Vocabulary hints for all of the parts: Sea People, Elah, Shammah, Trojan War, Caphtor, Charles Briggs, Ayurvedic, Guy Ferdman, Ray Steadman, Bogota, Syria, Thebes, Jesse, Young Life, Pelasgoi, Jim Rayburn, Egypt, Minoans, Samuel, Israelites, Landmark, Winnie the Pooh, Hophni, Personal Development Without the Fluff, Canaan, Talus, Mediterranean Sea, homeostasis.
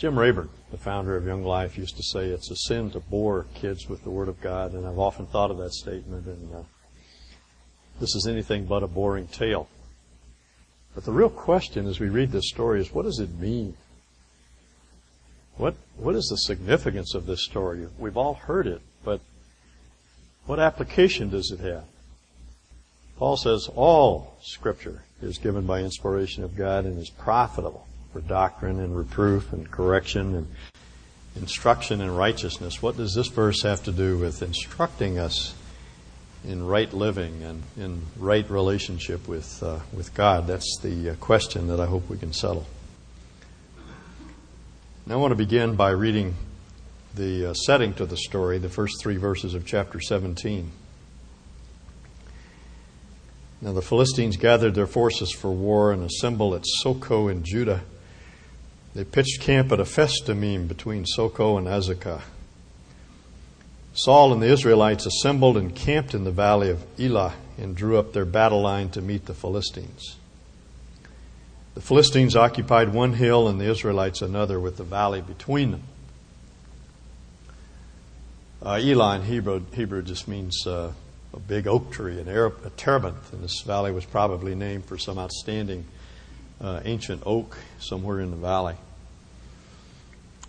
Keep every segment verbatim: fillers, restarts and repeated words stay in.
Jim Rayburn, the founder of Young Life, used to say it's a sin to bore kids with the Word of God, and I've often thought of that statement, and uh, this is anything but a boring tale. But the real question as we read this story is, what does it mean? What What is the significance of this story? We've all heard it, but what application does it have? Paul says all Scripture is given by inspiration of God and is profitable for doctrine and reproof and correction and instruction in righteousness. What does this verse have to do with instructing us in right living and in right relationship with uh, with God? That's the uh, question that I hope we can settle. And I want to begin by reading the uh, setting to the story, the first three verses of chapter seventeen. Now the Philistines gathered their forces for war and assembled at Socoh in Judah. They pitched camp at Ephes Dammim between Socoh and Azekah. Saul and the Israelites assembled and camped in the valley of Elah and drew up their battle line to meet the Philistines. The Philistines occupied one hill and the Israelites another, with the valley between them. Uh, Elah in Hebrew, Hebrew just means Uh, a big oak tree, an Arab, a terebinth, and this valley was probably named for some outstanding uh, ancient oak somewhere in the valley.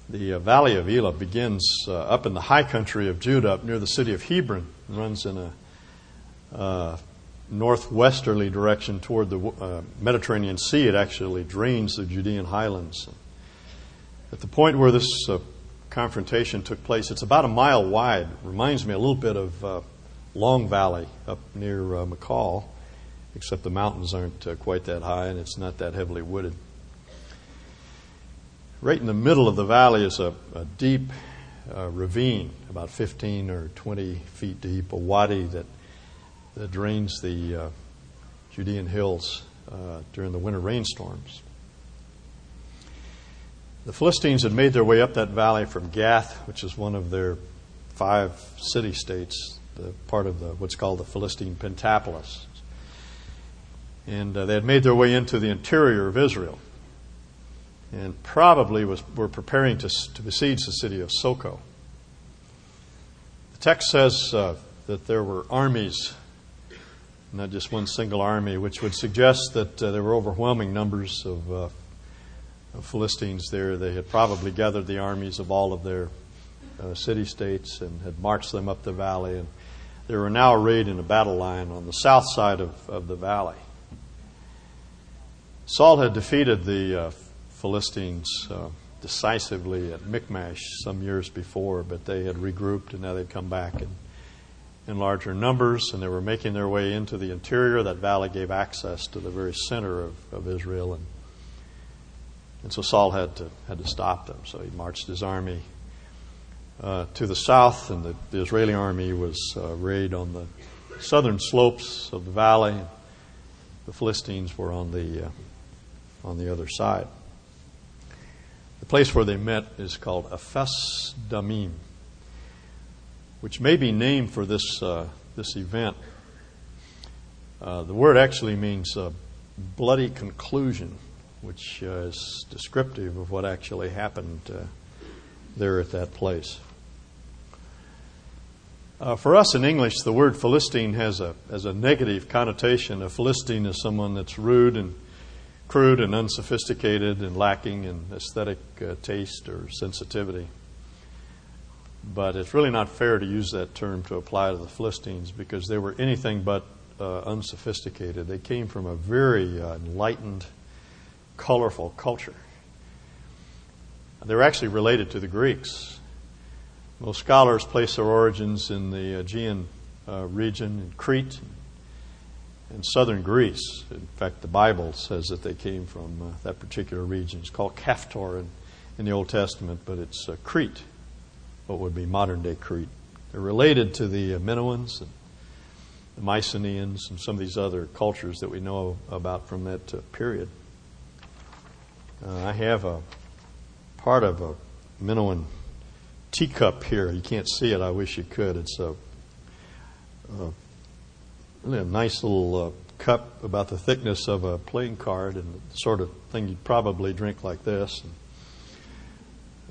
The uh, valley of Elah begins uh, up in the high country of Judah, up near the city of Hebron, and runs in a uh, northwesterly direction toward the uh, Mediterranean Sea. It actually drains the Judean highlands. At the point where this uh, confrontation took place, it's about a mile wide. Reminds me a little bit of Uh, Long Valley up near uh, McCall, except the mountains aren't uh, quite that high and it's not that heavily wooded. Right in the middle of the valley is a, a deep uh, ravine, about fifteen or twenty feet deep, a wadi that, that drains the uh, Judean hills uh, during the winter rainstorms. The Philistines had made their way up that valley from Gath, which is one of their five city-states, the part of the, what's called the Philistine Pentapolis. And uh, they had made their way into the interior of Israel and probably was, were preparing to, to besiege the city of Socoh. The text says uh, that there were armies, not just one single army, which would suggest that uh, there were overwhelming numbers of, uh, of Philistines there. They had probably gathered the armies of all of their uh, city-states and had marched them up the valley, and they were now arrayed in a battle line on the south side of, of the valley. Saul had defeated the uh, Philistines uh, decisively at Michmash some years before, but they had regrouped and now they'd come back in, in larger numbers, and they were making their way into the interior. That valley gave access to the very center of, of Israel, and, and so Saul had to, had to stop them. So he marched his army Uh, to the south, and the, the Israeli army was uh, arrayed on the southern slopes of the valley. The Philistines were on the uh, on the other side. The place where they met is called Ephes Dammim, which may be named for this uh, this event. Uh, the word actually means uh, bloody conclusion, which uh, is descriptive of what actually happened uh, there at that place. Uh, for us in English, the word Philistine has a has a negative connotation. A Philistine is someone that's rude and crude and unsophisticated and lacking in aesthetic uh, taste or sensitivity. But it's really not fair to use that term to apply to the Philistines, because they were anything but uh, unsophisticated. They came from a very uh, enlightened, colorful culture. They're actually related to the Greeks. Most scholars place their origins in the Aegean uh, region, in Crete, and southern Greece. In fact, the Bible says that they came from uh, that particular region. It's called Caphtor in, in the Old Testament, but it's uh, Crete, what would be modern-day Crete. They're related to the uh, Minoans and the Mycenaeans and some of these other cultures that we know about from that uh, period. Uh, I have a part of a Minoan teacup here. You can't see it. I wish you could. It's a, a, a nice little uh, cup about the thickness of a playing card, and the sort of thing you'd probably drink like this. And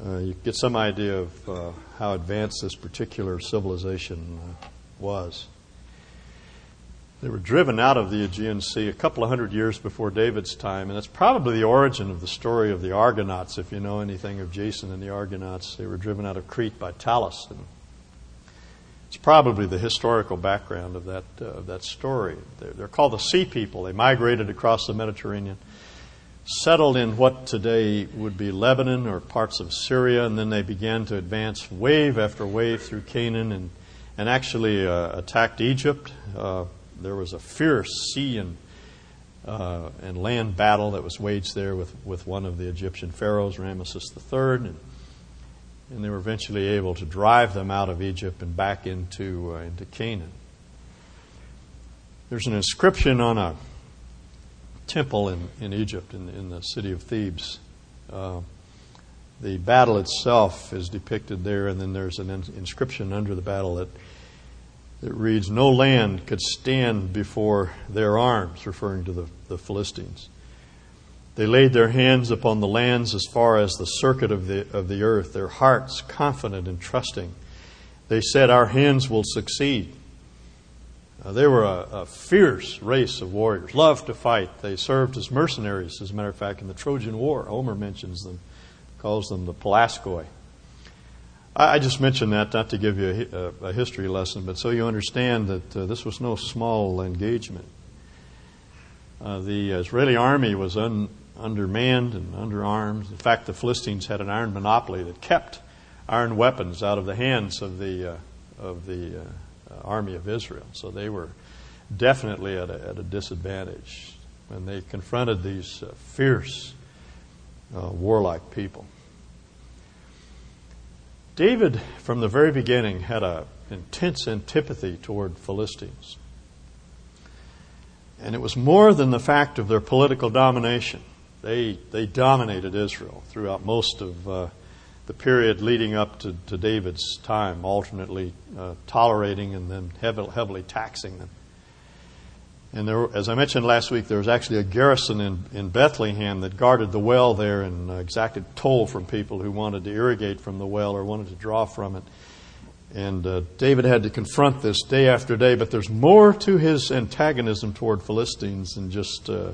uh, you get some idea of uh, how advanced this particular civilization uh, was. They were driven out of the Aegean Sea a couple of hundred years before David's time, and that's probably the origin of the story of the Argonauts, if you know anything of Jason and the Argonauts. They were driven out of Crete by Talus. And it's probably the historical background of that uh, of that story. They're, they're called the Sea People. They migrated across the Mediterranean, settled in what today would be Lebanon or parts of Syria, and then they began to advance wave after wave through Canaan and, and actually uh, attacked Egypt. Uh, There was a fierce sea and, uh, and land battle that was waged there with, with one of the Egyptian pharaohs, Ramesses the third. And, and they were eventually able to drive them out of Egypt and back into, uh, into Canaan. There's an inscription on a temple in, in Egypt, in, in the city of Thebes. Uh, the battle itself is depicted there, and then there's an inscription under the battle that It reads, "No land could stand before their arms," referring to the, the Philistines. "They laid their hands upon the lands as far as the circuit of the, of the earth, their hearts confident and trusting. They said, 'Our hands will succeed.'" Uh, they were a, a fierce race of warriors, loved to fight. They served as mercenaries, as a matter of fact, in the Trojan War. Homer mentions them, calls them the Pelasgoi. I just mentioned that not to give you a, a history lesson, but so you understand that uh, this was no small engagement. Uh, the Israeli army was un, undermanned and underarmed. In fact, the Philistines had an iron monopoly that kept iron weapons out of the hands of the uh, of the uh, army of Israel. So they were definitely at a, at a disadvantage when they confronted these uh, fierce, uh, warlike people. David, from the very beginning, had an intense antipathy toward Philistines. And it was more than the fact of their political domination. They they dominated Israel throughout most of uh, the period leading up to, to David's time, alternately uh, tolerating and then heavily, heavily taxing them. And there, as I mentioned last week, there was actually a garrison in, in Bethlehem that guarded the well there and exacted toll from people who wanted to irrigate from the well or wanted to draw from it. And uh, David had to confront this day after day, but there's more to his antagonism toward Philistines than just uh,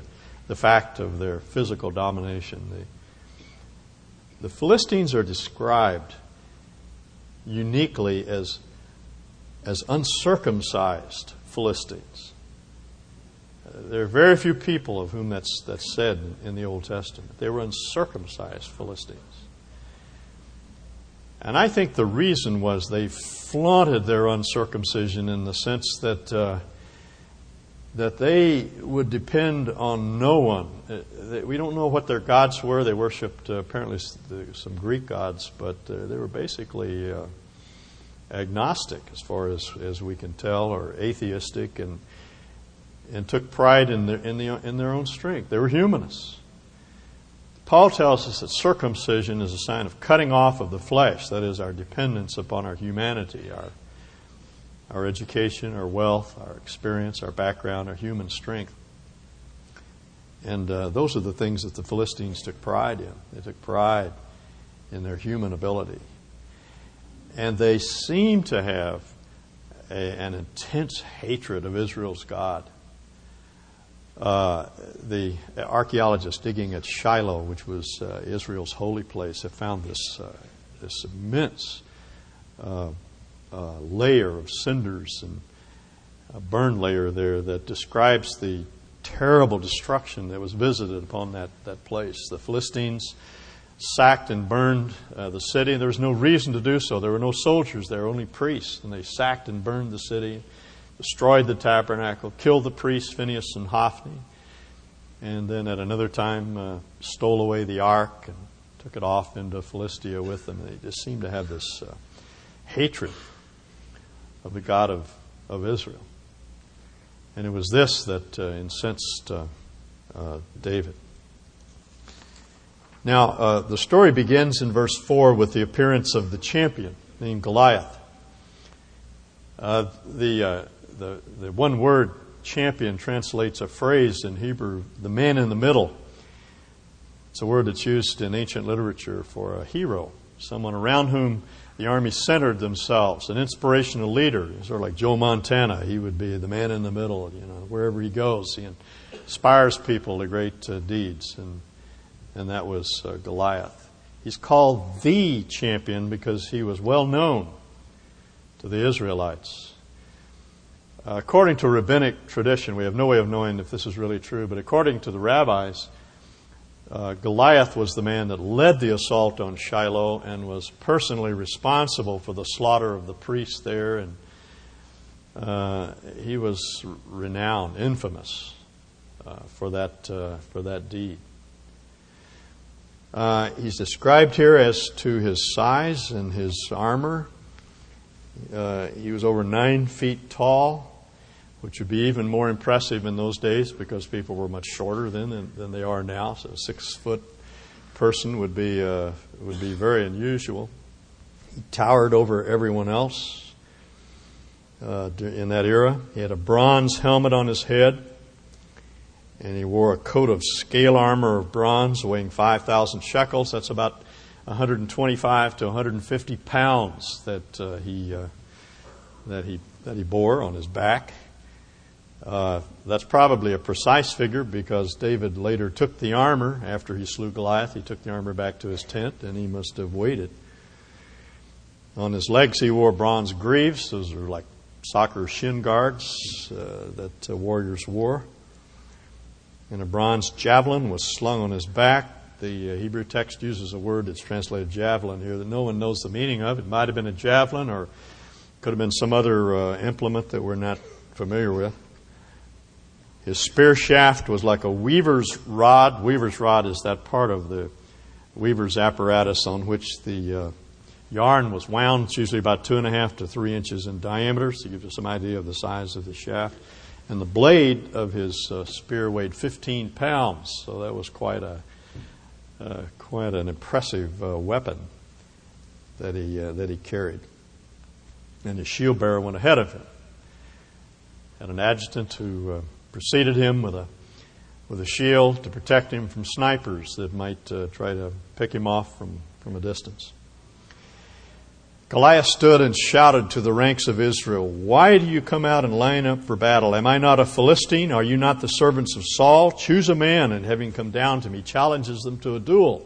the fact of their physical domination. The, the Philistines are described uniquely as as uncircumcised Philistines. There are very few people of whom that's, that's said in the Old Testament. They were uncircumcised Philistines. And I think the reason was they flaunted their uncircumcision in the sense that uh, that they would depend on no one. We don't know what their gods were. They worshipped uh, apparently some Greek gods, but uh, they were basically uh, agnostic as far as, as we can tell, or atheistic, and and took pride in their, in, the, in their own strength. They were humanists. Paul tells us that circumcision is a sign of cutting off of the flesh, that is, our dependence upon our humanity, our, our education, our wealth, our experience, our background, our human strength. And uh, those are the things that the Philistines took pride in. They took pride in their human ability. And they seem to have a, an intense hatred of Israel's God. Uh, the archaeologists digging at Shiloh, which was uh, Israel's holy place, have found this uh, this immense uh, uh, layer of cinders and a burn layer there that describes the terrible destruction that was visited upon that, that place. The Philistines sacked and burned uh, the city. There was no reason to do so. There were no soldiers there, only priests, and they sacked and burned the city, destroyed the tabernacle, killed the priests Phinehas and Hophni, and then at another time uh, stole away the ark and took it off into Philistia with them. They just seem to have this uh, hatred of the God of, of Israel. And it was this that uh, incensed uh, uh, David. Now, uh, the story begins in verse four with the appearance of the champion named Goliath. Uh, the... Uh, The, the one word champion translates a phrase in Hebrew, the man in the middle. It's a word that's used in ancient literature for a hero, someone around whom the army centered themselves, an inspirational leader, sort of like Joe Montana. He would be the man in the middle, you know, wherever he goes. He inspires people to great uh, deeds, and and that was uh, Goliath. He's called the champion because he was well known to the Israelites. Uh, according to rabbinic tradition, we have no way of knowing if this is really true, but according to the rabbis, Uh, Goliath was the man that led the assault on Shiloh and was personally responsible for the slaughter of the priests there. And uh, he was renowned, infamous uh, for that uh, for that deed. Uh, he's described here as to his size and his armor. Uh, he was over nine feet tall, which would be even more impressive in those days because people were much shorter then than, than they are now. So a six-foot person would be uh, would be very unusual. He towered over everyone else uh, in that era. He had a bronze helmet on his head, and he wore a coat of scale armor of bronze weighing five thousand shekels. That's about one hundred twenty-five to one hundred fifty pounds that uh, he uh, that he that he bore on his back. Uh, that's probably a precise figure because David later took the armor after he slew Goliath. He took the armor back to his tent, and he must have weighed it. On his legs, he wore bronze greaves. Those are like soccer shin guards uh, that uh, warriors wore. And a bronze javelin was slung on his back. The uh, Hebrew text uses a word that's translated javelin here that no one knows the meaning of. It might have been a javelin, or could have been some other uh, implement that we're not familiar with. His spear shaft was like a weaver's rod. Weaver's rod is that part of the weaver's apparatus on which the uh, yarn was wound. It's usually about two and a half to three inches in diameter, so it gives you some idea of the size of the shaft. And the blade of his uh, spear weighed fifteen pounds, so that was quite a uh, quite an impressive uh, weapon that he uh, that he carried. And his shield bearer went ahead of him. Had an adjutant who Uh, preceded him with a with a shield to protect him from snipers that might uh, try to pick him off from, from a distance. Goliath stood and shouted to the ranks of Israel, "Why do you come out and line up for battle? Am I not a Philistine? Are you not the servants of Saul? Choose a man, and having come down to me," challenges them to a duel.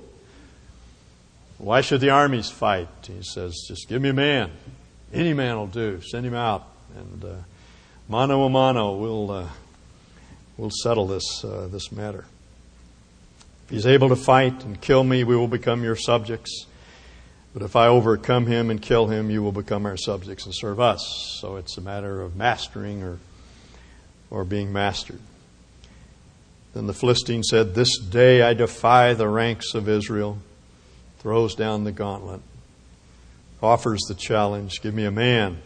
"Why should the armies fight?" He says, "Just give me a man. Any man will do. Send him out. And uh, mano a mano, we'll... Uh, We'll settle this uh, this matter. If he's able to fight and kill me, we will become your subjects. But if I overcome him and kill him, you will become our subjects and serve us." So it's a matter of mastering or or being mastered. Then the Philistine said, "This day I defy the ranks of Israel," throws down the gauntlet, offers the challenge, "Give me a man,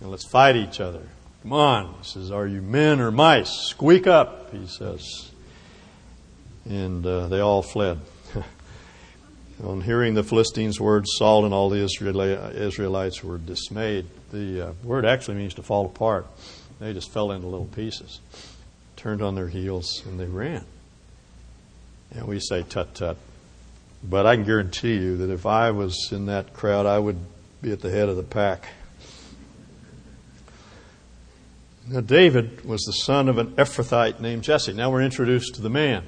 and let's fight each other. Come on," he says, "are you men or mice? Squeak up," he says. And uh, they all fled. On hearing the Philistines' words, Saul and all the Israelites were dismayed. The uh, word actually means to fall apart. They just fell into little pieces, turned on their heels, and they ran. And we say tut tut. But I can guarantee you that if I was in that crowd, I would be at the head of the pack. Now, David was the son of an Ephrathite named Jesse. Now we're introduced to the man.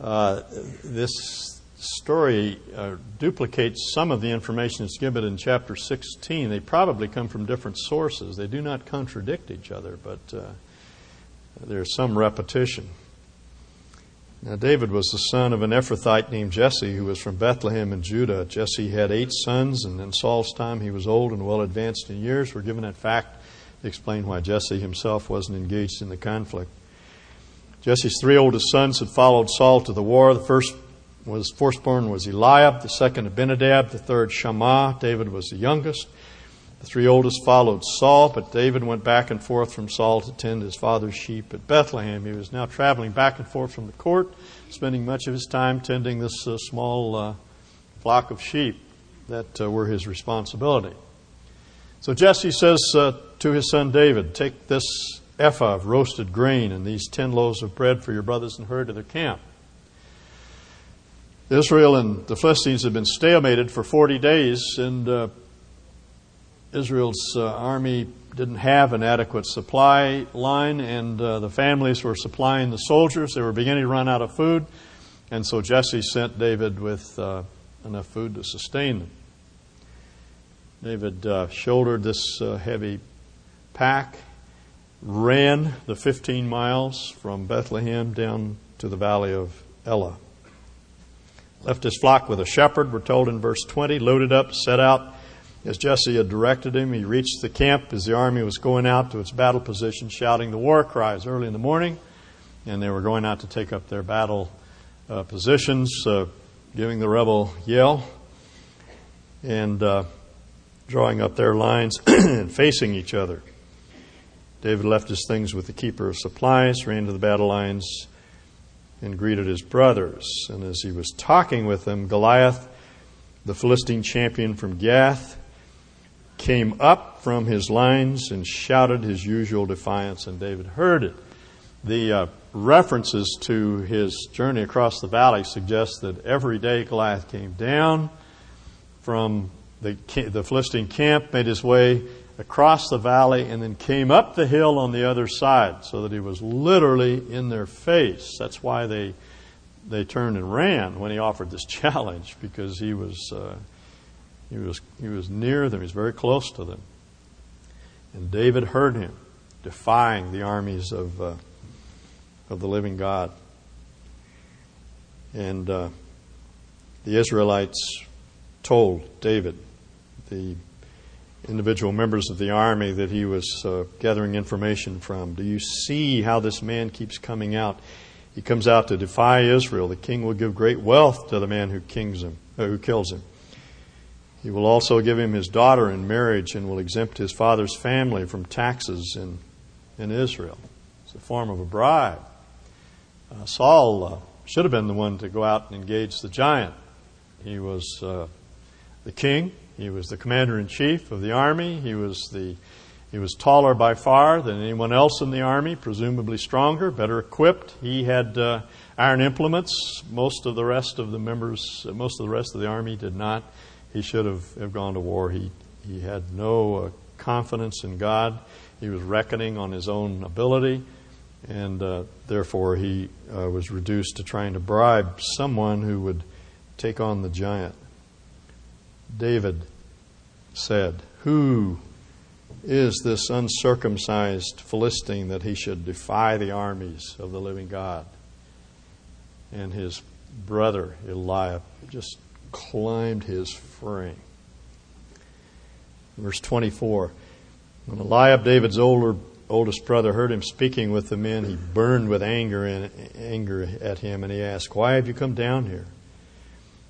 Uh, this story uh, duplicates some of the information that's given in chapter sixteen. They probably come from different sources. They do not contradict each other, but uh, there's some repetition. Now, David was the son of an Ephrathite named Jesse, who was from Bethlehem in Judah. Jesse had eight sons, and in Saul's time he was old and well advanced in years. We're given that fact to explain why Jesse himself wasn't engaged in the conflict. Jesse's three oldest sons had followed Saul to the war. The first was firstborn was Eliab, the second Abinadab, the third Shammah. David was the youngest. The three oldest followed Saul, but David went back and forth from Saul to tend his father's sheep at Bethlehem. He was now traveling back and forth from the court, spending much of his time tending this uh, small uh, flock of sheep that uh, were his responsibility. So Jesse says uh, to his son David, "Take this ephah of roasted grain and these ten loaves of bread for your brothers and herd to their camp." Israel and the Philistines had been stalemated for forty days, and uh, Israel's uh, army didn't have an adequate supply line, and uh, the families were supplying the soldiers. They were beginning to run out of food, and so Jesse sent David with uh, enough food to sustain them. David uh, shouldered this uh, heavy pack, ran the fifteen miles from Bethlehem down to the valley of Elah. Left his flock with a shepherd, we're told in verse twenty, loaded up, set out as Jesse had directed him. He reached the camp as the army was going out to its battle position, shouting the war cries early in the morning. And they were going out to take up their battle uh, positions, uh, giving the rebel yell and uh, drawing up their lines and facing each other. David left his things with the keeper of supplies, ran to the battle lines, and greeted his brothers. And as he was talking with them, Goliath, the Philistine champion from Gath, came up from his lines and shouted his usual defiance, and David heard it. The uh, references to his journey across the valley suggest that every day Goliath came down from the, the Philistine camp, made his way across the valley, and then came up the hill on the other side, so that he was literally in their face. That's why they they turned and ran when he offered this challenge, because he was uh, he was he was near them. He was very close to them. And David heard him defying the armies of uh, of the living God. And uh, the Israelites told David, the individual members of the army that he was uh, gathering information from. Do you see how this man keeps coming out? He comes out to defy Israel. The king will give great wealth to the man who, kings him, uh, who kills him. He will also give him his daughter in marriage and will exempt his father's family from taxes in, in Israel. It's a form of a bribe. Uh, Saul uh, should have been the one to go out and engage the giant. He was uh, the king. He was the commander-in-chief of the army. He was the he was taller by far than anyone else in the army, presumably stronger, better equipped. He had uh, iron implements. Most of the rest of the members, most of the rest of the army did not. He should have, have gone to war. He he had no uh, confidence in God. He was reckoning on his own ability, and uh, therefore he uh, was reduced to trying to bribe someone who would take on the giant. David said, "Who is this uncircumcised Philistine that he should defy the armies of the living God?" And his brother, Eliab, just climbed his frame. Verse twenty-four, when Eliab, David's older, oldest brother, heard him speaking with the men, he burned with anger, and, anger at him, and he asked, "Why have you come down here?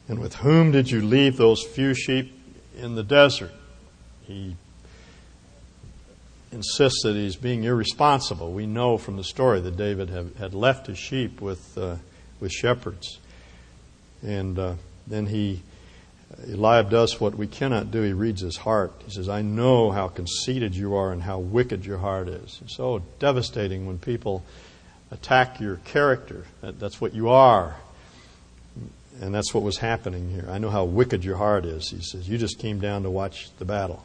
And with whom did you leave those few sheep in the desert?" He insists that he's being irresponsible. We know from the story that David have, had left his sheep with uh, with shepherds. And uh, then he, Eliab does what we cannot do. He reads his heart. He says, "I know how conceited you are and how wicked your heart is." It's so devastating when people attack your character. That, that's what you are. And that's what was happening here. "I know how wicked your heart is." He says, "You just came down to watch the battle."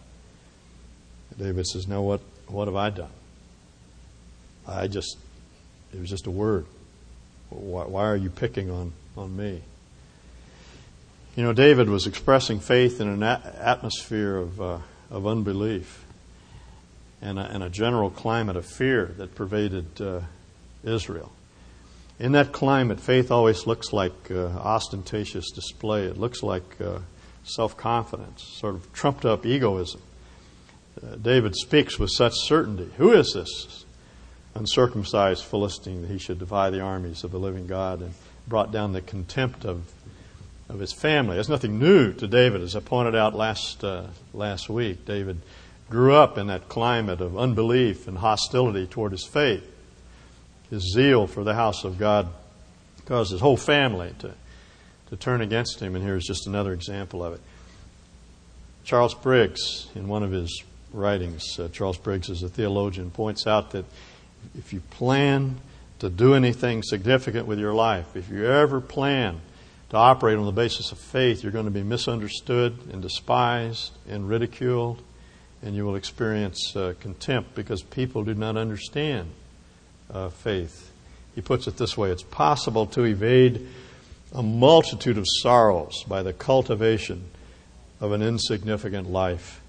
David says, "No, what, what have I done? I just, it was just a word. Why, why are you picking on, on me?" You know, David was expressing faith in an atmosphere of uh, of unbelief and a, and a general climate of fear that pervaded uh, Israel. In that climate, faith always looks like uh, ostentatious display. It looks like uh, self-confidence, sort of trumped-up egoism. Uh, David speaks with such certainty. Who is this uncircumcised Philistine that he should defy the armies of the living God? And brought down the contempt of of his family. That's nothing new to David, as I pointed out last uh, last week. David grew up in that climate of unbelief and hostility toward his faith. His zeal for the house of God caused his whole family to, to turn against him, and here's just another example of it. Charles Briggs, in one of his writings, uh, Charles Briggs is a theologian, points out that if you plan to do anything significant with your life, if you ever plan to operate on the basis of faith, you're going to be misunderstood and despised and ridiculed, and you will experience uh, contempt because people do not understand uh, faith. He puts it this way: it's possible to evade a multitude of sorrows by the cultivation of an insignificant life.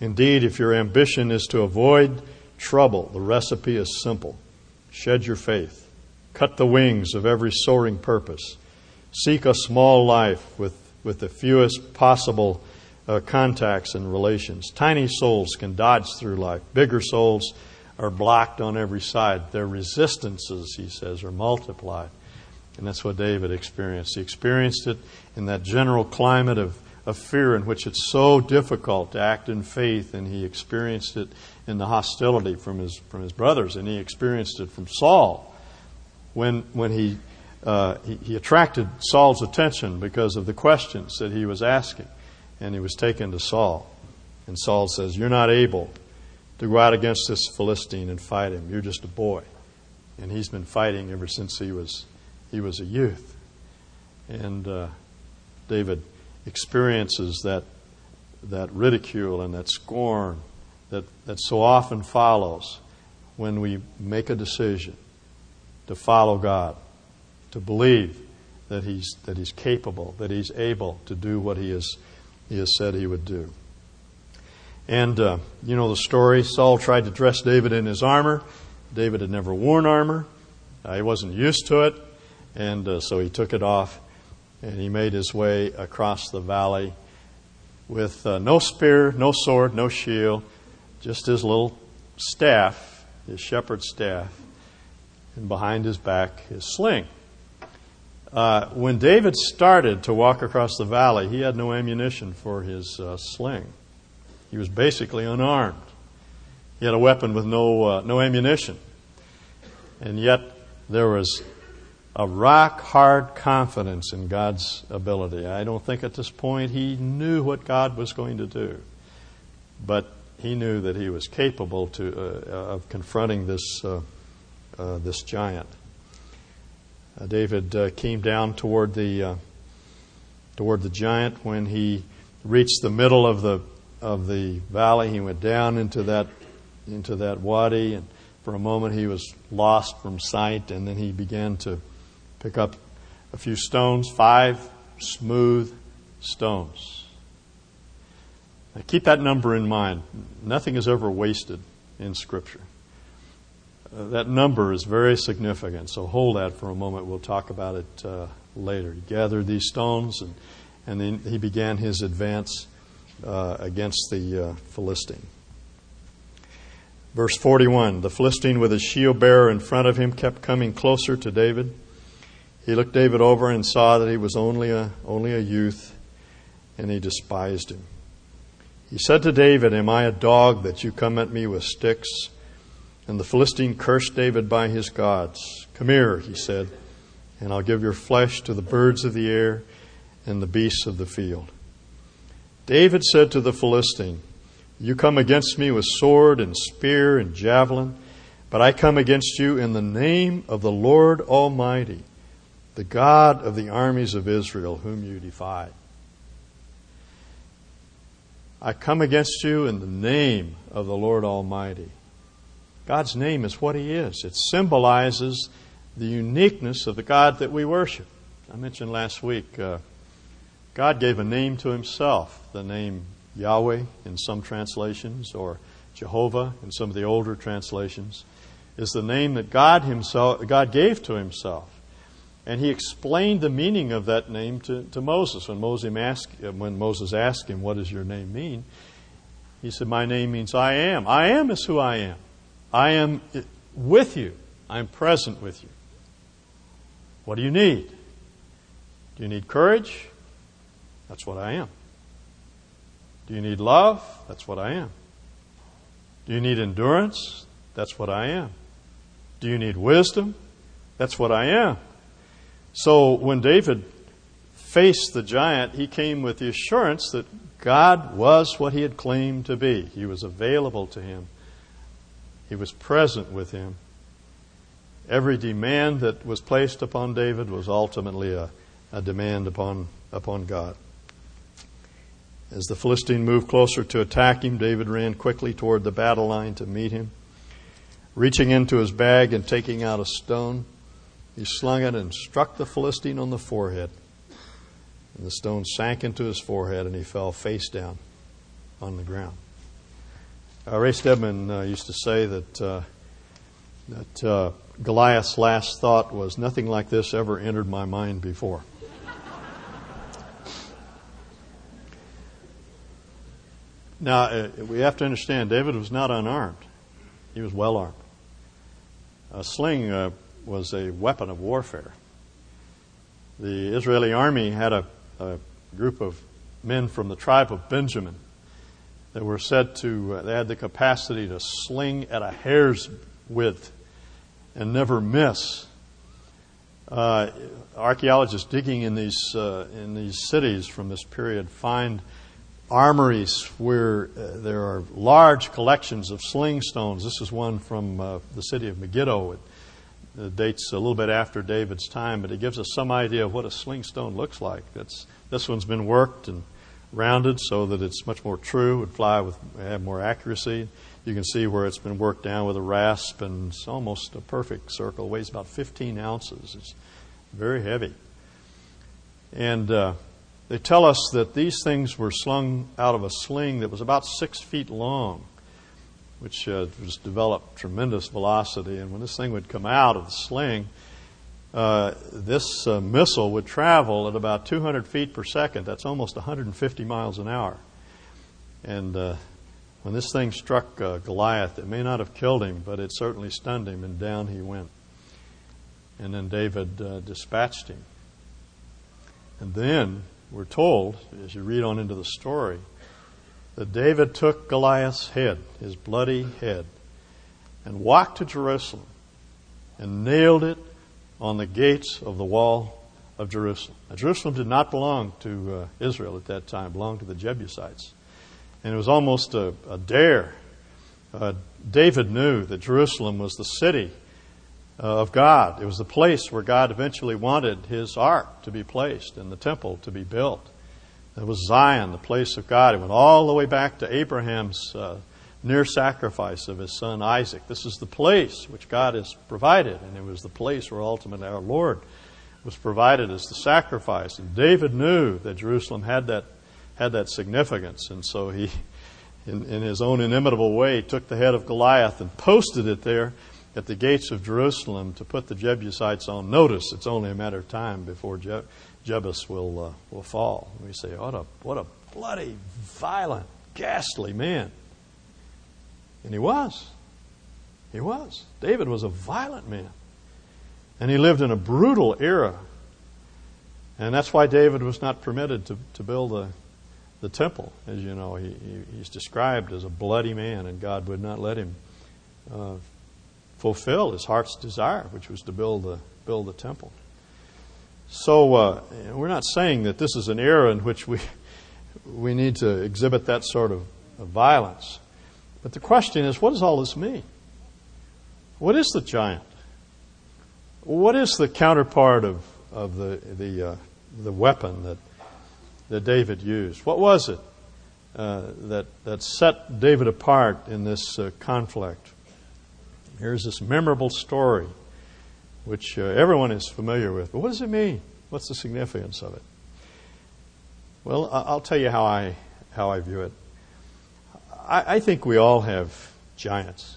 Indeed, if your ambition is to avoid trouble, the recipe is simple. Shed your faith. Cut the wings of every soaring purpose. Seek a small life with, with the fewest possible uh, contacts and relations. Tiny souls can dodge through life. Bigger souls are blocked on every side. Their resistances, he says, are multiplied. And that's what David experienced. He experienced it in that general climate of of fear in which it's so difficult to act in faith, and he experienced it in the hostility from his from his brothers, and he experienced it from Saul when when he, uh, he he attracted Saul's attention because of the questions that he was asking, and he was taken to Saul, and Saul says, "You're not able to go out against this Philistine and fight him. You're just a boy," and he's been fighting ever since he was he was a youth, and uh, David experiences that that ridicule and that scorn that, that so often follows when we make a decision to follow God, to believe that He's that He's capable, that He's able to do what He has He has said He would do. And uh, you know the story. Saul tried to dress David in his armor. David had never worn armor. Uh, he wasn't used to it, and uh, so he took it off. And he made his way across the valley with uh, no spear, no sword, no shield, just his little staff, his shepherd's staff, and behind his back, his sling. Uh, when David started to walk across the valley, he had no ammunition for his uh, sling. He was basically unarmed. He had a weapon with no uh, no ammunition. And yet there was a rock-hard confidence in God's ability. I don't think at this point he knew what God was going to do. But he knew that he was capable to uh, of confronting this, uh, uh, this giant. Uh, David uh, came down toward the, uh, toward the giant. When he reached the middle of the, of the valley, he went down into that, into that wadi. And for a moment he was lost from sight, and then he began to pick up a few stones, five smooth stones. Now keep that number in mind. Nothing is ever wasted in Scripture. Uh, that number is very significant, so hold that for a moment. We'll talk about it uh, later. He gathered these stones, and, and then he began his advance uh, against the uh, Philistine. Verse forty-one, the Philistine with his shield-bearer in front of him kept coming closer to David. He looked David over and saw that he was only a, only a youth, and he despised him. He said to David, "Am I a dog that you come at me with sticks?" And the Philistine cursed David by his gods. "Come here," he said, "and I'll give your flesh to the birds of the air and the beasts of the field." David said to the Philistine, "You come against me with sword and spear and javelin, but I come against you in the name of the Lord Almighty, the God of the armies of Israel, whom you defied. I come against you in the name of the Lord Almighty." God's name is what He is. It symbolizes the uniqueness of the God that we worship. I mentioned last week, uh, God gave a name to Himself, the name Yahweh in some translations, or Jehovah in some of the older translations, is the name that God Himself, God gave to Himself. And He explained the meaning of that name to, to Moses. When Moses, asked, when Moses asked him, "What does your name mean?" He said, "My name means I am. I am is who I am. I am with you. I am present with you. What do you need? Do you need courage? That's what I am. Do you need love? That's what I am. Do you need endurance? That's what I am. Do you need wisdom? That's what I am." So when David faced the giant, he came with the assurance that God was what he had claimed to be. He was available to him. He was present with him. Every demand that was placed upon David was ultimately a, a demand upon upon God. As the Philistine moved closer to attack him, David ran quickly toward the battle line to meet him. Reaching into his bag and taking out a stone, he slung it and struck the Philistine on the forehead. And the stone sank into his forehead, and he fell face down on the ground. Uh, Ray Steadman uh, used to say that uh, that uh, Goliath's last thought was, "Nothing like this ever entered my mind before." Now, uh, we have to understand, David was not unarmed. He was well armed. A sling uh, was a weapon of warfare. The Israeli army had a, a group of men from the tribe of Benjamin that were said to, uh, they had the capacity to sling at a hair's width and never miss. Uh, archaeologists digging in these, uh, in these cities from this period find armories where uh, there are large collections of sling stones. This is one from uh, the city of Megiddo. It uh, dates a little bit after David's time, but it gives us some idea of what a sling stone looks like. That's, this one's been worked and rounded so that it's much more true and fly with have more accuracy. You can see where it's been worked down with a rasp, and it's almost a perfect circle. It weighs about fifteen ounces. It's very heavy. And Uh, They tell us that these things were slung out of a sling that was about six feet long, which uh, was developed tremendous velocity. And when this thing would come out of the sling, uh, this uh, missile would travel at about two hundred feet per second. That's almost one hundred fifty miles an hour. And uh, when this thing struck uh, Goliath, it may not have killed him, but it certainly stunned him, and down he went. And then David uh, dispatched him. And then we're told, as you read on into the story, that David took Goliath's head, his bloody head, and walked to Jerusalem and nailed it on the gates of the wall of Jerusalem. Now, Jerusalem did not belong to uh, Israel at that time. It belonged to the Jebusites. And it was almost a, a dare. Uh, David knew that Jerusalem was the city of God. It was the place where God eventually wanted his ark to be placed and the temple to be built. It was Zion, the place of God. It went all the way back to Abraham's uh, near sacrifice of his son Isaac. This is the place which God has provided, and it was the place where ultimately our Lord was provided as the sacrifice. And David knew that Jerusalem had that had that significance, and so he, in, in his own inimitable way, took the head of Goliath and posted it there at the gates of Jerusalem to put the Jebusites on notice. It's only a matter of time before Je- Jebus will uh, will fall. We say, what a, what a bloody, violent, ghastly man. And he was. He was. David was a violent man. And he lived in a brutal era. And that's why David was not permitted to, to build a, the temple. As you know, he, he, he's described as a bloody man, and God would not let him Uh, fulfill his heart's desire, which was to build the build the temple. So uh, we're not saying that this is an era in which we we need to exhibit that sort of, of violence. But the question is, what does all this mean? What is the giant? What is the counterpart of of the the uh, the weapon that that David used? What was it uh, that that set David apart in this uh, conflict? Here's this memorable story, which uh, everyone is familiar with. But what does it mean? What's the significance of it? Well, I'll tell you how I how I view it. I, I think we all have giants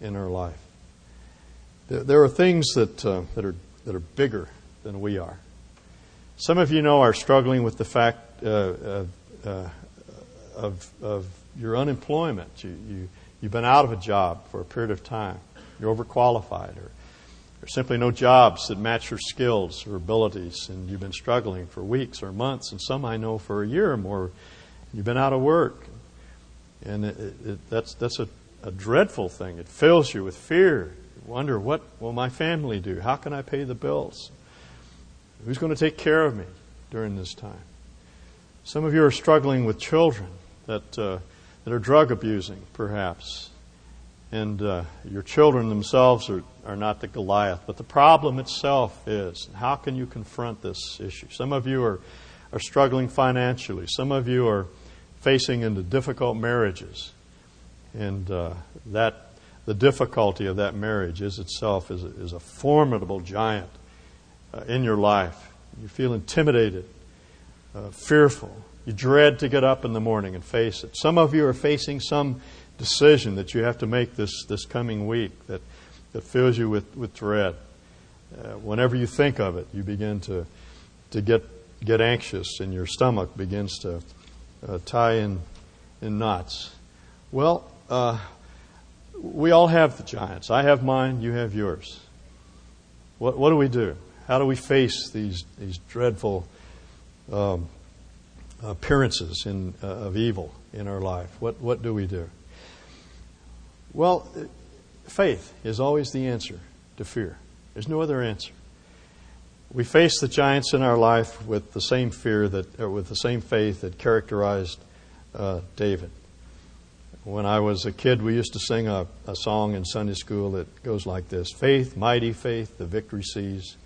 in our life. There, there are things that uh, that are that are bigger than we are. Some of you know are struggling with the fact uh, uh, uh, of of your unemployment. You, you you've been out of a job for a period of time. You're overqualified, or there's simply no jobs that match your skills or abilities, and you've been struggling for weeks or months, and some I know for a year or more. You've been out of work, and it, it, that's that's a, a dreadful thing. It fills you with fear. You wonder, what will my family do? How can I pay the bills? Who's going to take care of me during this time? Some of you are struggling with children that uh, that are drug abusing, perhaps. And uh, your children themselves are, or not the Goliath, but the problem itself is, how can you confront this issue? Some of you are, are struggling financially. Some of you are facing into difficult marriages. And uh, that the difficulty of that marriage is itself is a, is a formidable giant uh, in your life. You feel intimidated, uh, fearful. You dread to get up in the morning and face it. Some of you are facing some decision that you have to make this, this coming week that, that fills you with, with dread. Uh, whenever you think of it, you begin to to get get anxious and your stomach begins to uh, tie in, in knots. Well, uh, we all have the giants. I have mine, you have yours. What, what do we do? How do we face these, these dreadful um, appearances in, uh, of evil in our life? What, what do we do? Well, faith is always the answer to fear. There's no other answer. We face the giants in our life with the same fear that, or with the same faith that characterized uh, David. When I was a kid, we used to sing a, a song in Sunday school that goes like this. Faith, mighty faith, the victory sees,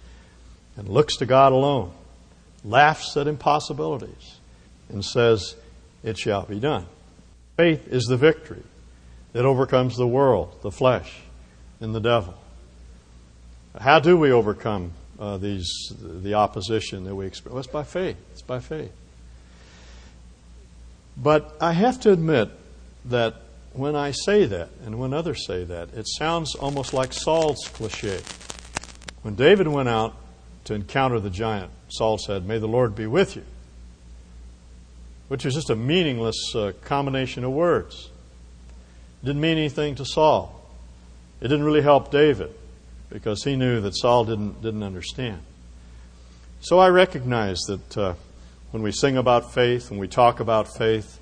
and looks to God alone, laughs at impossibilities, and says, it shall be done. Faith is the victory that overcomes the world, the flesh, and the devil. How do we overcome uh, these the opposition that we experience? Well, it's by faith. It's by faith. But I have to admit, that when I say that, and when others say that, it sounds almost like Saul's cliche. When David went out to encounter the giant, Saul said, "May the Lord be with you," which is just a meaningless uh, combination of words. It didn't mean anything to Saul. It didn't really help David because he knew that Saul didn't didn't understand. So I recognize that uh, when we sing about faith, when we talk about faith,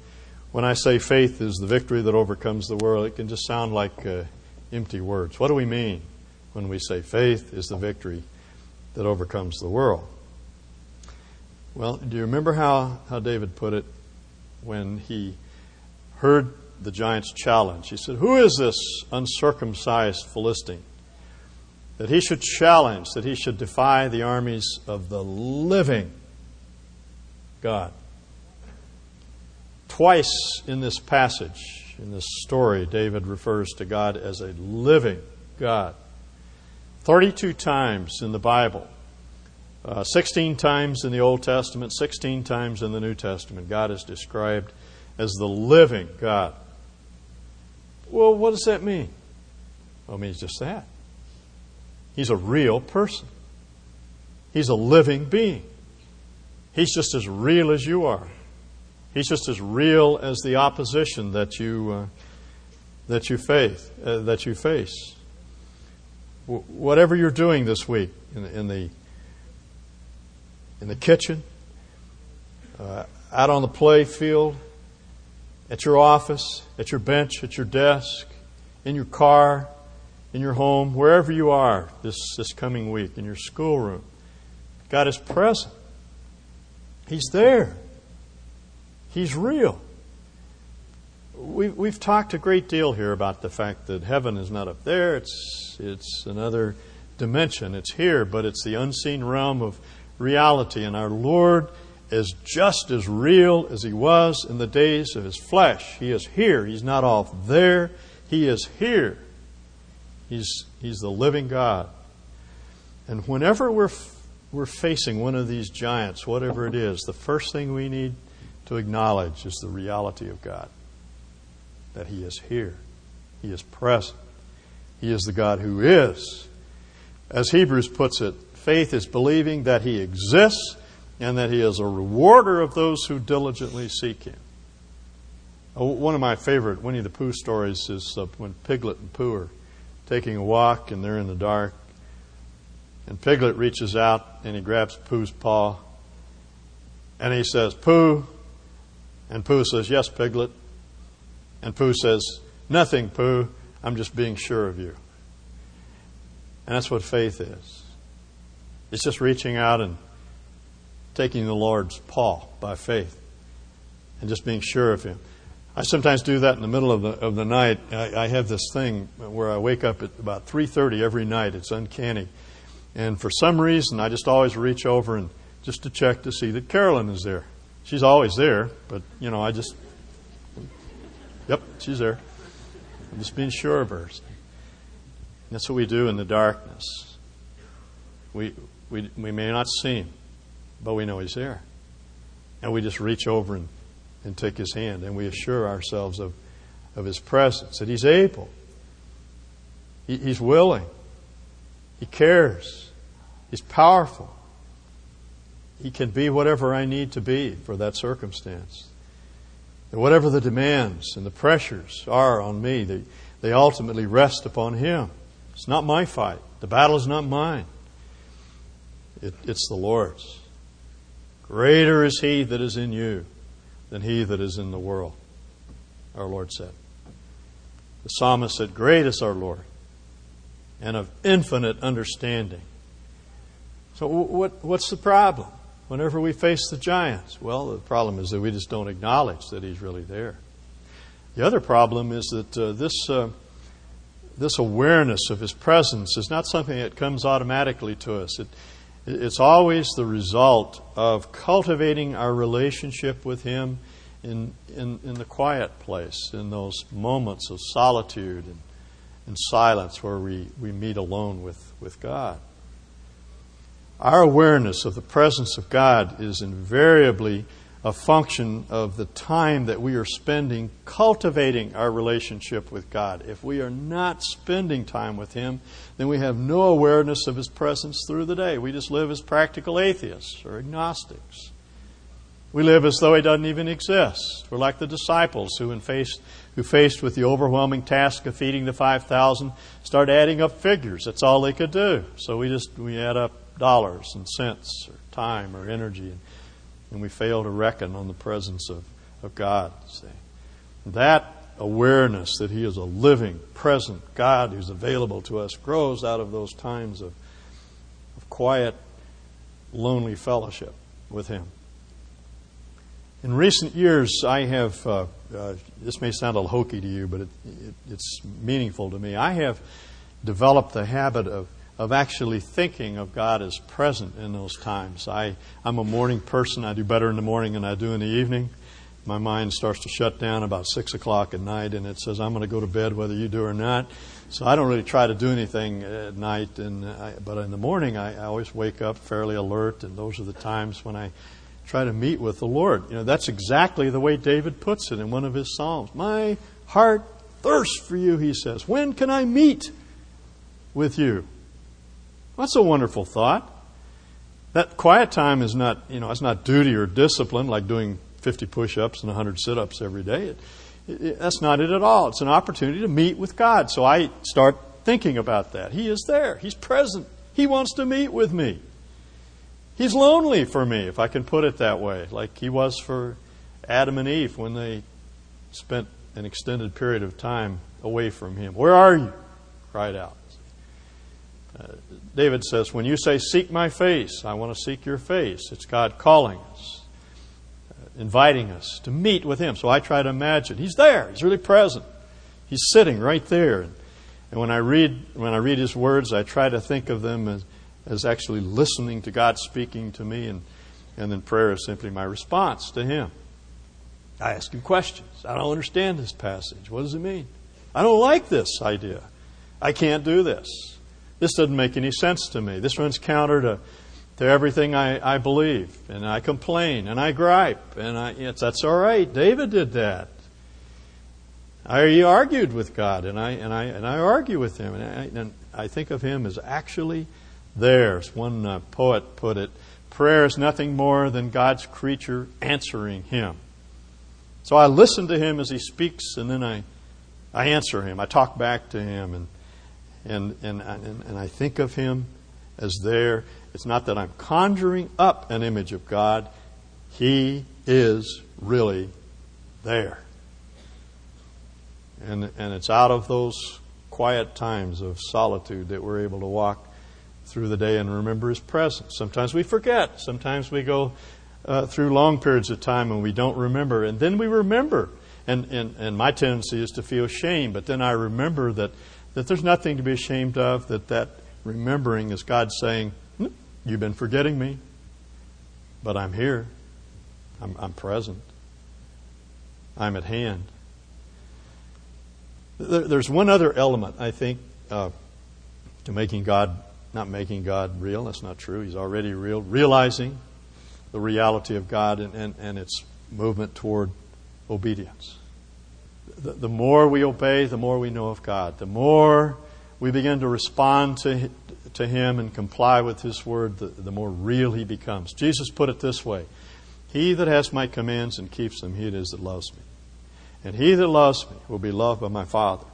when I say faith is the victory that overcomes the world, it can just sound like uh, empty words. What do we mean when we say faith is the victory that overcomes the world? Well, do you remember how, how David put it when he heard the giant's challenge? He said, "Who is this uncircumcised Philistine that he should challenge, that he should defy the armies of the living God?" Twice in this passage, in this story, David refers to God as a living God. thirty-two times in the Bible, uh, sixteen times in the Old Testament, sixteen times in the New Testament, God is described as the living God. Well, what does that mean? Well, it means just that. He's a real person. He's a living being. He's just as real as you are. He's just as real as the opposition that you uh, that you face. Uh, that you face. W- whatever you're doing this week in the in the, in the kitchen, uh, out on the play field, at your office, at your bench, at your desk, in your car, in your home, wherever you are this, this coming week, in your schoolroom, God is present. He's there. He's real. We've, we've talked a great deal here about the fact that heaven is not up there. It's, it's another dimension. It's here, but it's the unseen realm of reality. And our Lord is just as real as He was in the days of His flesh. He is here. He's not off there. He is here. He's, he's the living God. And whenever we're, we're facing one of these giants, whatever it is, the first thing we need to acknowledge is the reality of God, that He is here. He is present. He is the God who is. As Hebrews puts it, faith is believing that He exists and that He is a rewarder of those who diligently seek Him. Oh, one of my favorite Winnie the Pooh stories is when Piglet and Pooh are taking a walk and they're in the dark, and Piglet reaches out and he grabs Pooh's paw and he says, "Pooh." And Pooh says, "Yes, Piglet." And Pooh says, "Nothing, Pooh. I'm just being sure of you." And that's what faith is. It's just reaching out and taking the Lord's paw by faith and just being sure of Him. I sometimes do that in the middle of the of the night. I, I have this thing where I wake up at about three thirty every night. It's uncanny. And for some reason, I just always reach over and just to check to see that Carolyn is there. She's always there, but, you know, I just, yep, she's there. I'm just being sure of her. And that's what we do in the darkness. We, we, we may not see him, but we know he's there. And we just reach over and and take his hand, and we assure ourselves of, of his presence, that he's able, he, he's willing, he cares, he's powerful, he can be whatever I need to be for that circumstance. And whatever the demands and the pressures are on me, they, they ultimately rest upon him. It's not my fight. The battle is not mine. It, it's the Lord's. Greater is he that is in you than he that is in the world, our Lord said. The psalmist said, "Great is our Lord, and of infinite understanding." So what, what's the problem whenever we face the giants? Well, the problem is that we just don't acknowledge that he's really there. The other problem is that uh, this, uh, this awareness of his presence is not something that comes automatically to us. It, It's always the result of cultivating our relationship with him in, in, in the quiet place, in those moments of solitude and, and silence where we, we meet alone with, with God. Our awareness of the presence of God is invariably a function of the time that we are spending cultivating our relationship with God. If we are not spending time with him, then we have no awareness of his presence through the day. We just live as practical atheists or agnostics. We live as though he doesn't even exist. We're like the disciples who, in faced, who faced with the overwhelming task of feeding the five thousand, start adding up figures. That's all they could do. So we just we add up dollars and cents or time or energy, and And we fail to reckon on the presence of, of God. See? That awareness that he is a living, present God who's available to us grows out of those times of, of quiet, lonely fellowship with him. In recent years, I have, uh, uh, this may sound a little hokey to you, but it, it, it's meaningful to me. I have developed the habit of of actually thinking of God as present in those times. I, I'm a morning person. I do better in the morning than I do in the evening. My mind starts to shut down about six o'clock at night, and it says, I'm going to go to bed whether you do or not. So I don't really try to do anything at night. And I, but in the morning, I, I always wake up fairly alert, and those are the times when I try to meet with the Lord. You know, that's exactly the way David puts it in one of his Psalms. My heart thirsts for you, he says. When can I meet with you? That's a wonderful thought. That quiet time is not, you know, it's not duty or discipline like doing fifty push-ups and one hundred sit-ups every day. It, it, that's not it at all. It's an opportunity to meet with God. So I start thinking about that. He is there. He's present. He wants to meet with me. He's lonely for me, if I can put it that way, like he was for Adam and Eve when they spent an extended period of time away from him. Where are you? Cried out. Uh, David says, when you say, seek my face, I want to seek your face. It's God calling us, uh, inviting us to meet with him. So I try to imagine he's there. He's really present. He's sitting right there. And, and when I read when I read his words, I try to think of them as, as actually listening to God speaking to me. And, and then prayer is simply my response to him. I ask him questions. I don't understand this passage. What does it mean? I don't like this idea. I can't do this. This doesn't make any sense to me. This runs counter to, to everything I, I believe. And I complain and I gripe. And I, it's, that's all right. David did that. I, he argued with God and I, and I, and I argue with him. And I, and I think of him as actually there. As one uh, poet put it, prayer is nothing more than God's creature answering him. So I listen to him as he speaks, and then I, I answer him. I talk back to him, and And, and and and I think of him as there. It's not that I'm conjuring up an image of God. He is really there. And and it's out of those quiet times of solitude that we're able to walk through the day and remember his presence. Sometimes we forget. Sometimes we go uh, through long periods of time and we don't remember. And then we remember. And, and, and my tendency is to feel shame. But then I remember that, that there's nothing to be ashamed of, that that remembering is God saying, you've been forgetting me, but I'm here. I'm, I'm present. I'm at hand. There, there's one other element, I think, uh, to making God, not making God real. That's not true. He's already real. Realizing the reality of God and, and, and its movement toward obedience. The, the more we obey, the more we know of God. The more we begin to respond to, to Him and comply with His Word, the, the more real He becomes. Jesus put it this way. He that has my commands and keeps them, he it is that loves me. And he that loves me will be loved by my Father.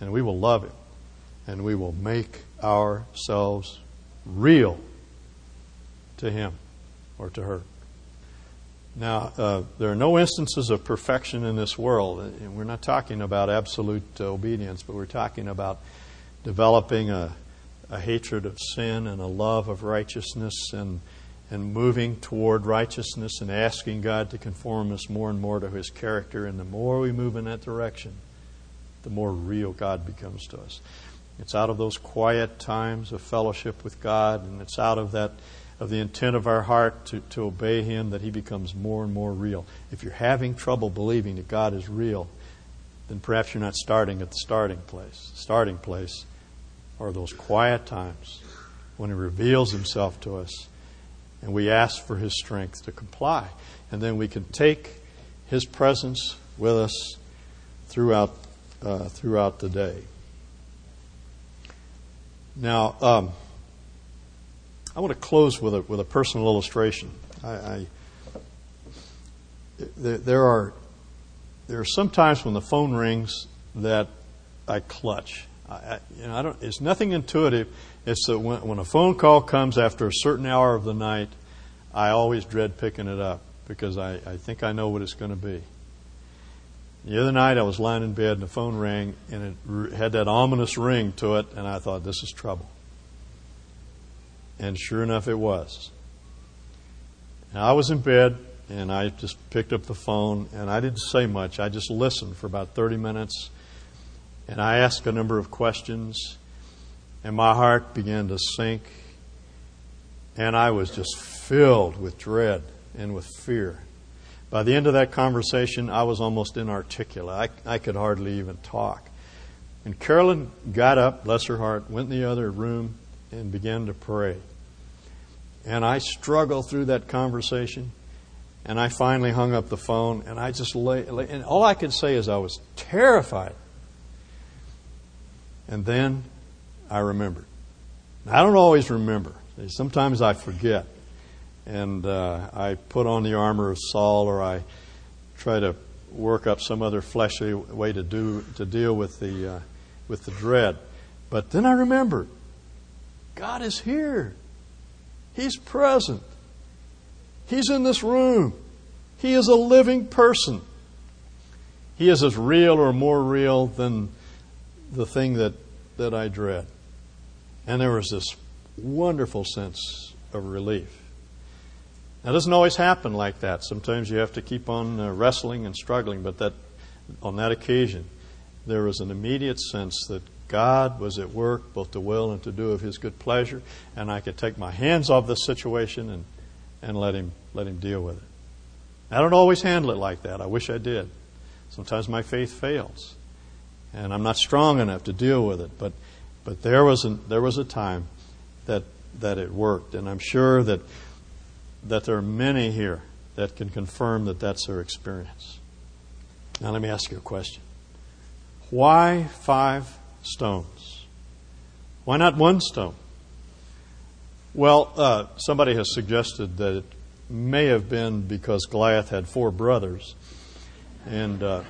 And we will love Him. And we will make ourselves real to Him or to her. Now, uh, there are no instances of perfection in this world. And we're not talking about absolute uh, obedience, but we're talking about developing a, a hatred of sin and a love of righteousness and and moving toward righteousness and asking God to conform us more and more to His character. And the more we move in that direction, the more real God becomes to us. It's out of those quiet times of fellowship with God, and it's out of that, of the intent of our heart to, to obey Him, that He becomes more and more real. If you're having trouble believing that God is real, then perhaps you're not starting at the starting place. The starting place are those quiet times when He reveals Himself to us, and we ask for His strength to comply. And then we can take His presence with us throughout uh, throughout the day. Now, um, I want to close with a with a personal illustration. I, I there, there are there are some times when the phone rings that I clutch. I, I, you know, I don't. It's nothing intuitive. It's that when, when a phone call comes after a certain hour of the night, I always dread picking it up because I, I think I know what it's going to be. The other night I was lying in bed and the phone rang and it had that ominous ring to it, and I thought, this is trouble. And sure enough, it was. And I was in bed and I just picked up the phone and I didn't say much. I just listened for about thirty minutes and I asked a number of questions. And my heart began to sink, and I was just filled with dread and with fear. By the end of that conversation, I was almost inarticulate. I, I could hardly even talk. And Carolyn got up, bless her heart, went in the other room and began to pray. And I struggled through that conversation, and I finally hung up the phone, and I just lay, lay and all I could say is I was terrified. And then I remembered. I don't always remember. Sometimes I forget. And uh, I put on the armor of Saul, or I try to work up some other fleshly way to do to deal with the uh, with the dread. But then I remembered. God is here. He's present. He's in this room. He is a living person. He is as real or more real than the thing that that I dread. And there was this wonderful sense of relief. Now, it doesn't always happen like that. Sometimes you have to keep on uh, wrestling and struggling, but that on that occasion, there was an immediate sense that God was at work, both to will and to do of His good pleasure, and I could take my hands off the situation and, and let him, let him deal with it. I don't always handle it like that. I wish I did. Sometimes my faith fails, and I'm not strong enough to deal with it. But but there was, an, there was a time that that it worked. And I'm sure that that there are many here that can confirm that that's their experience. Now let me ask you a question. Why five stones? Why not one stone? Well, uh, somebody has suggested that it may have been because Goliath had four brothers. And Uh,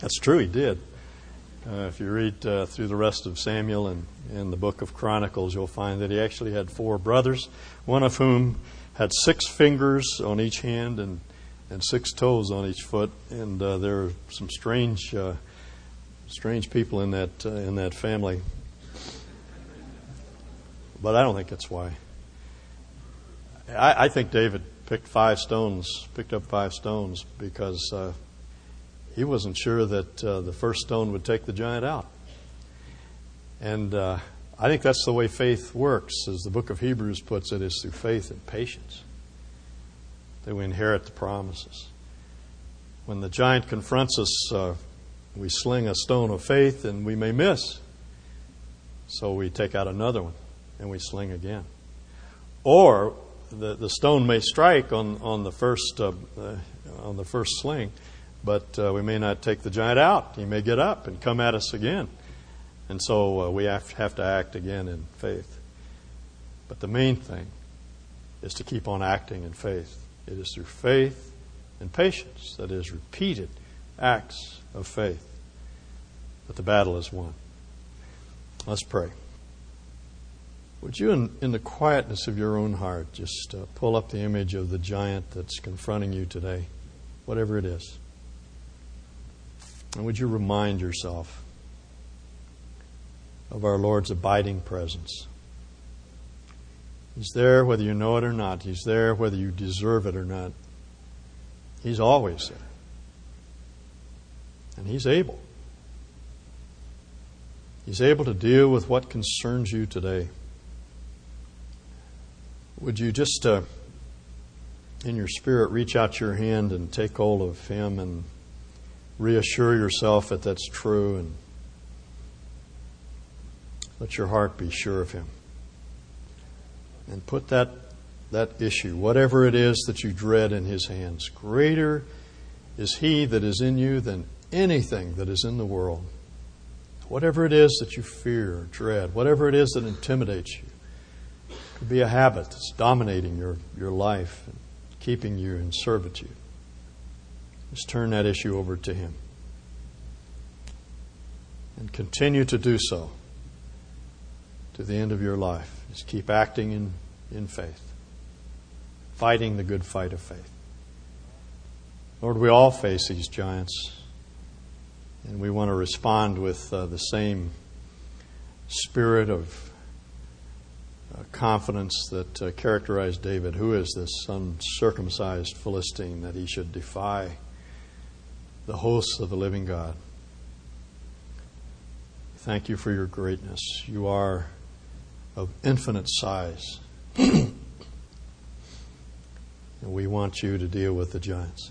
That's true, he did. Uh, if you read uh, through the rest of Samuel and, and the book of Chronicles, you'll find that he actually had four brothers, one of whom had six fingers on each hand and, and six toes on each foot. And uh, there are some strange uh, strange people in that, uh, in that family. But I don't think that's why. I, I think David picked five stones, picked up five stones because Uh, he wasn't sure that uh, the first stone would take the giant out. And uh, I think that's the way faith works. As the book of Hebrews puts it, is through faith and patience that we inherit the promises. When the giant confronts us, uh, we sling a stone of faith and we may miss. So we take out another one and we sling again. Or the, the stone may strike on, on the first uh, uh, on the first sling, but uh, we may not take the giant out. He may get up and come at us again. And so uh, we have, have to act again in faith. But the main thing is to keep on acting in faith. It is through faith and patience, that is, repeated acts of faith, that the battle is won. Let's pray. Would you, in, in the quietness of your own heart, just uh, pull up the image of the giant that's confronting you today, whatever it is. And would you remind yourself of our Lord's abiding presence? He's there whether you know it or not. He's there whether you deserve it or not. He's always there. And He's able. He's able to deal with what concerns you today. Would you just, uh, in your spirit, reach out your hand and take hold of Him and reassure yourself that that's true, and let your heart be sure of Him. And put that, that issue, whatever it is that you dread, in His hands. Greater is He that is in you than anything that is in the world. Whatever it is that you fear, dread, whatever it is that intimidates you, it could be a habit that's dominating your, your life and keeping you in servitude. Just turn that issue over to Him. And continue to do so to the end of your life. Just keep acting in, in faith, fighting the good fight of faith. Lord, we all face these giants, and we want to respond with uh, the same spirit of uh, confidence that uh, characterized David. Who is this uncircumcised Philistine that he should defy the hosts of the living God? Thank You for Your greatness. You are of infinite size. And we want You to deal with the giants.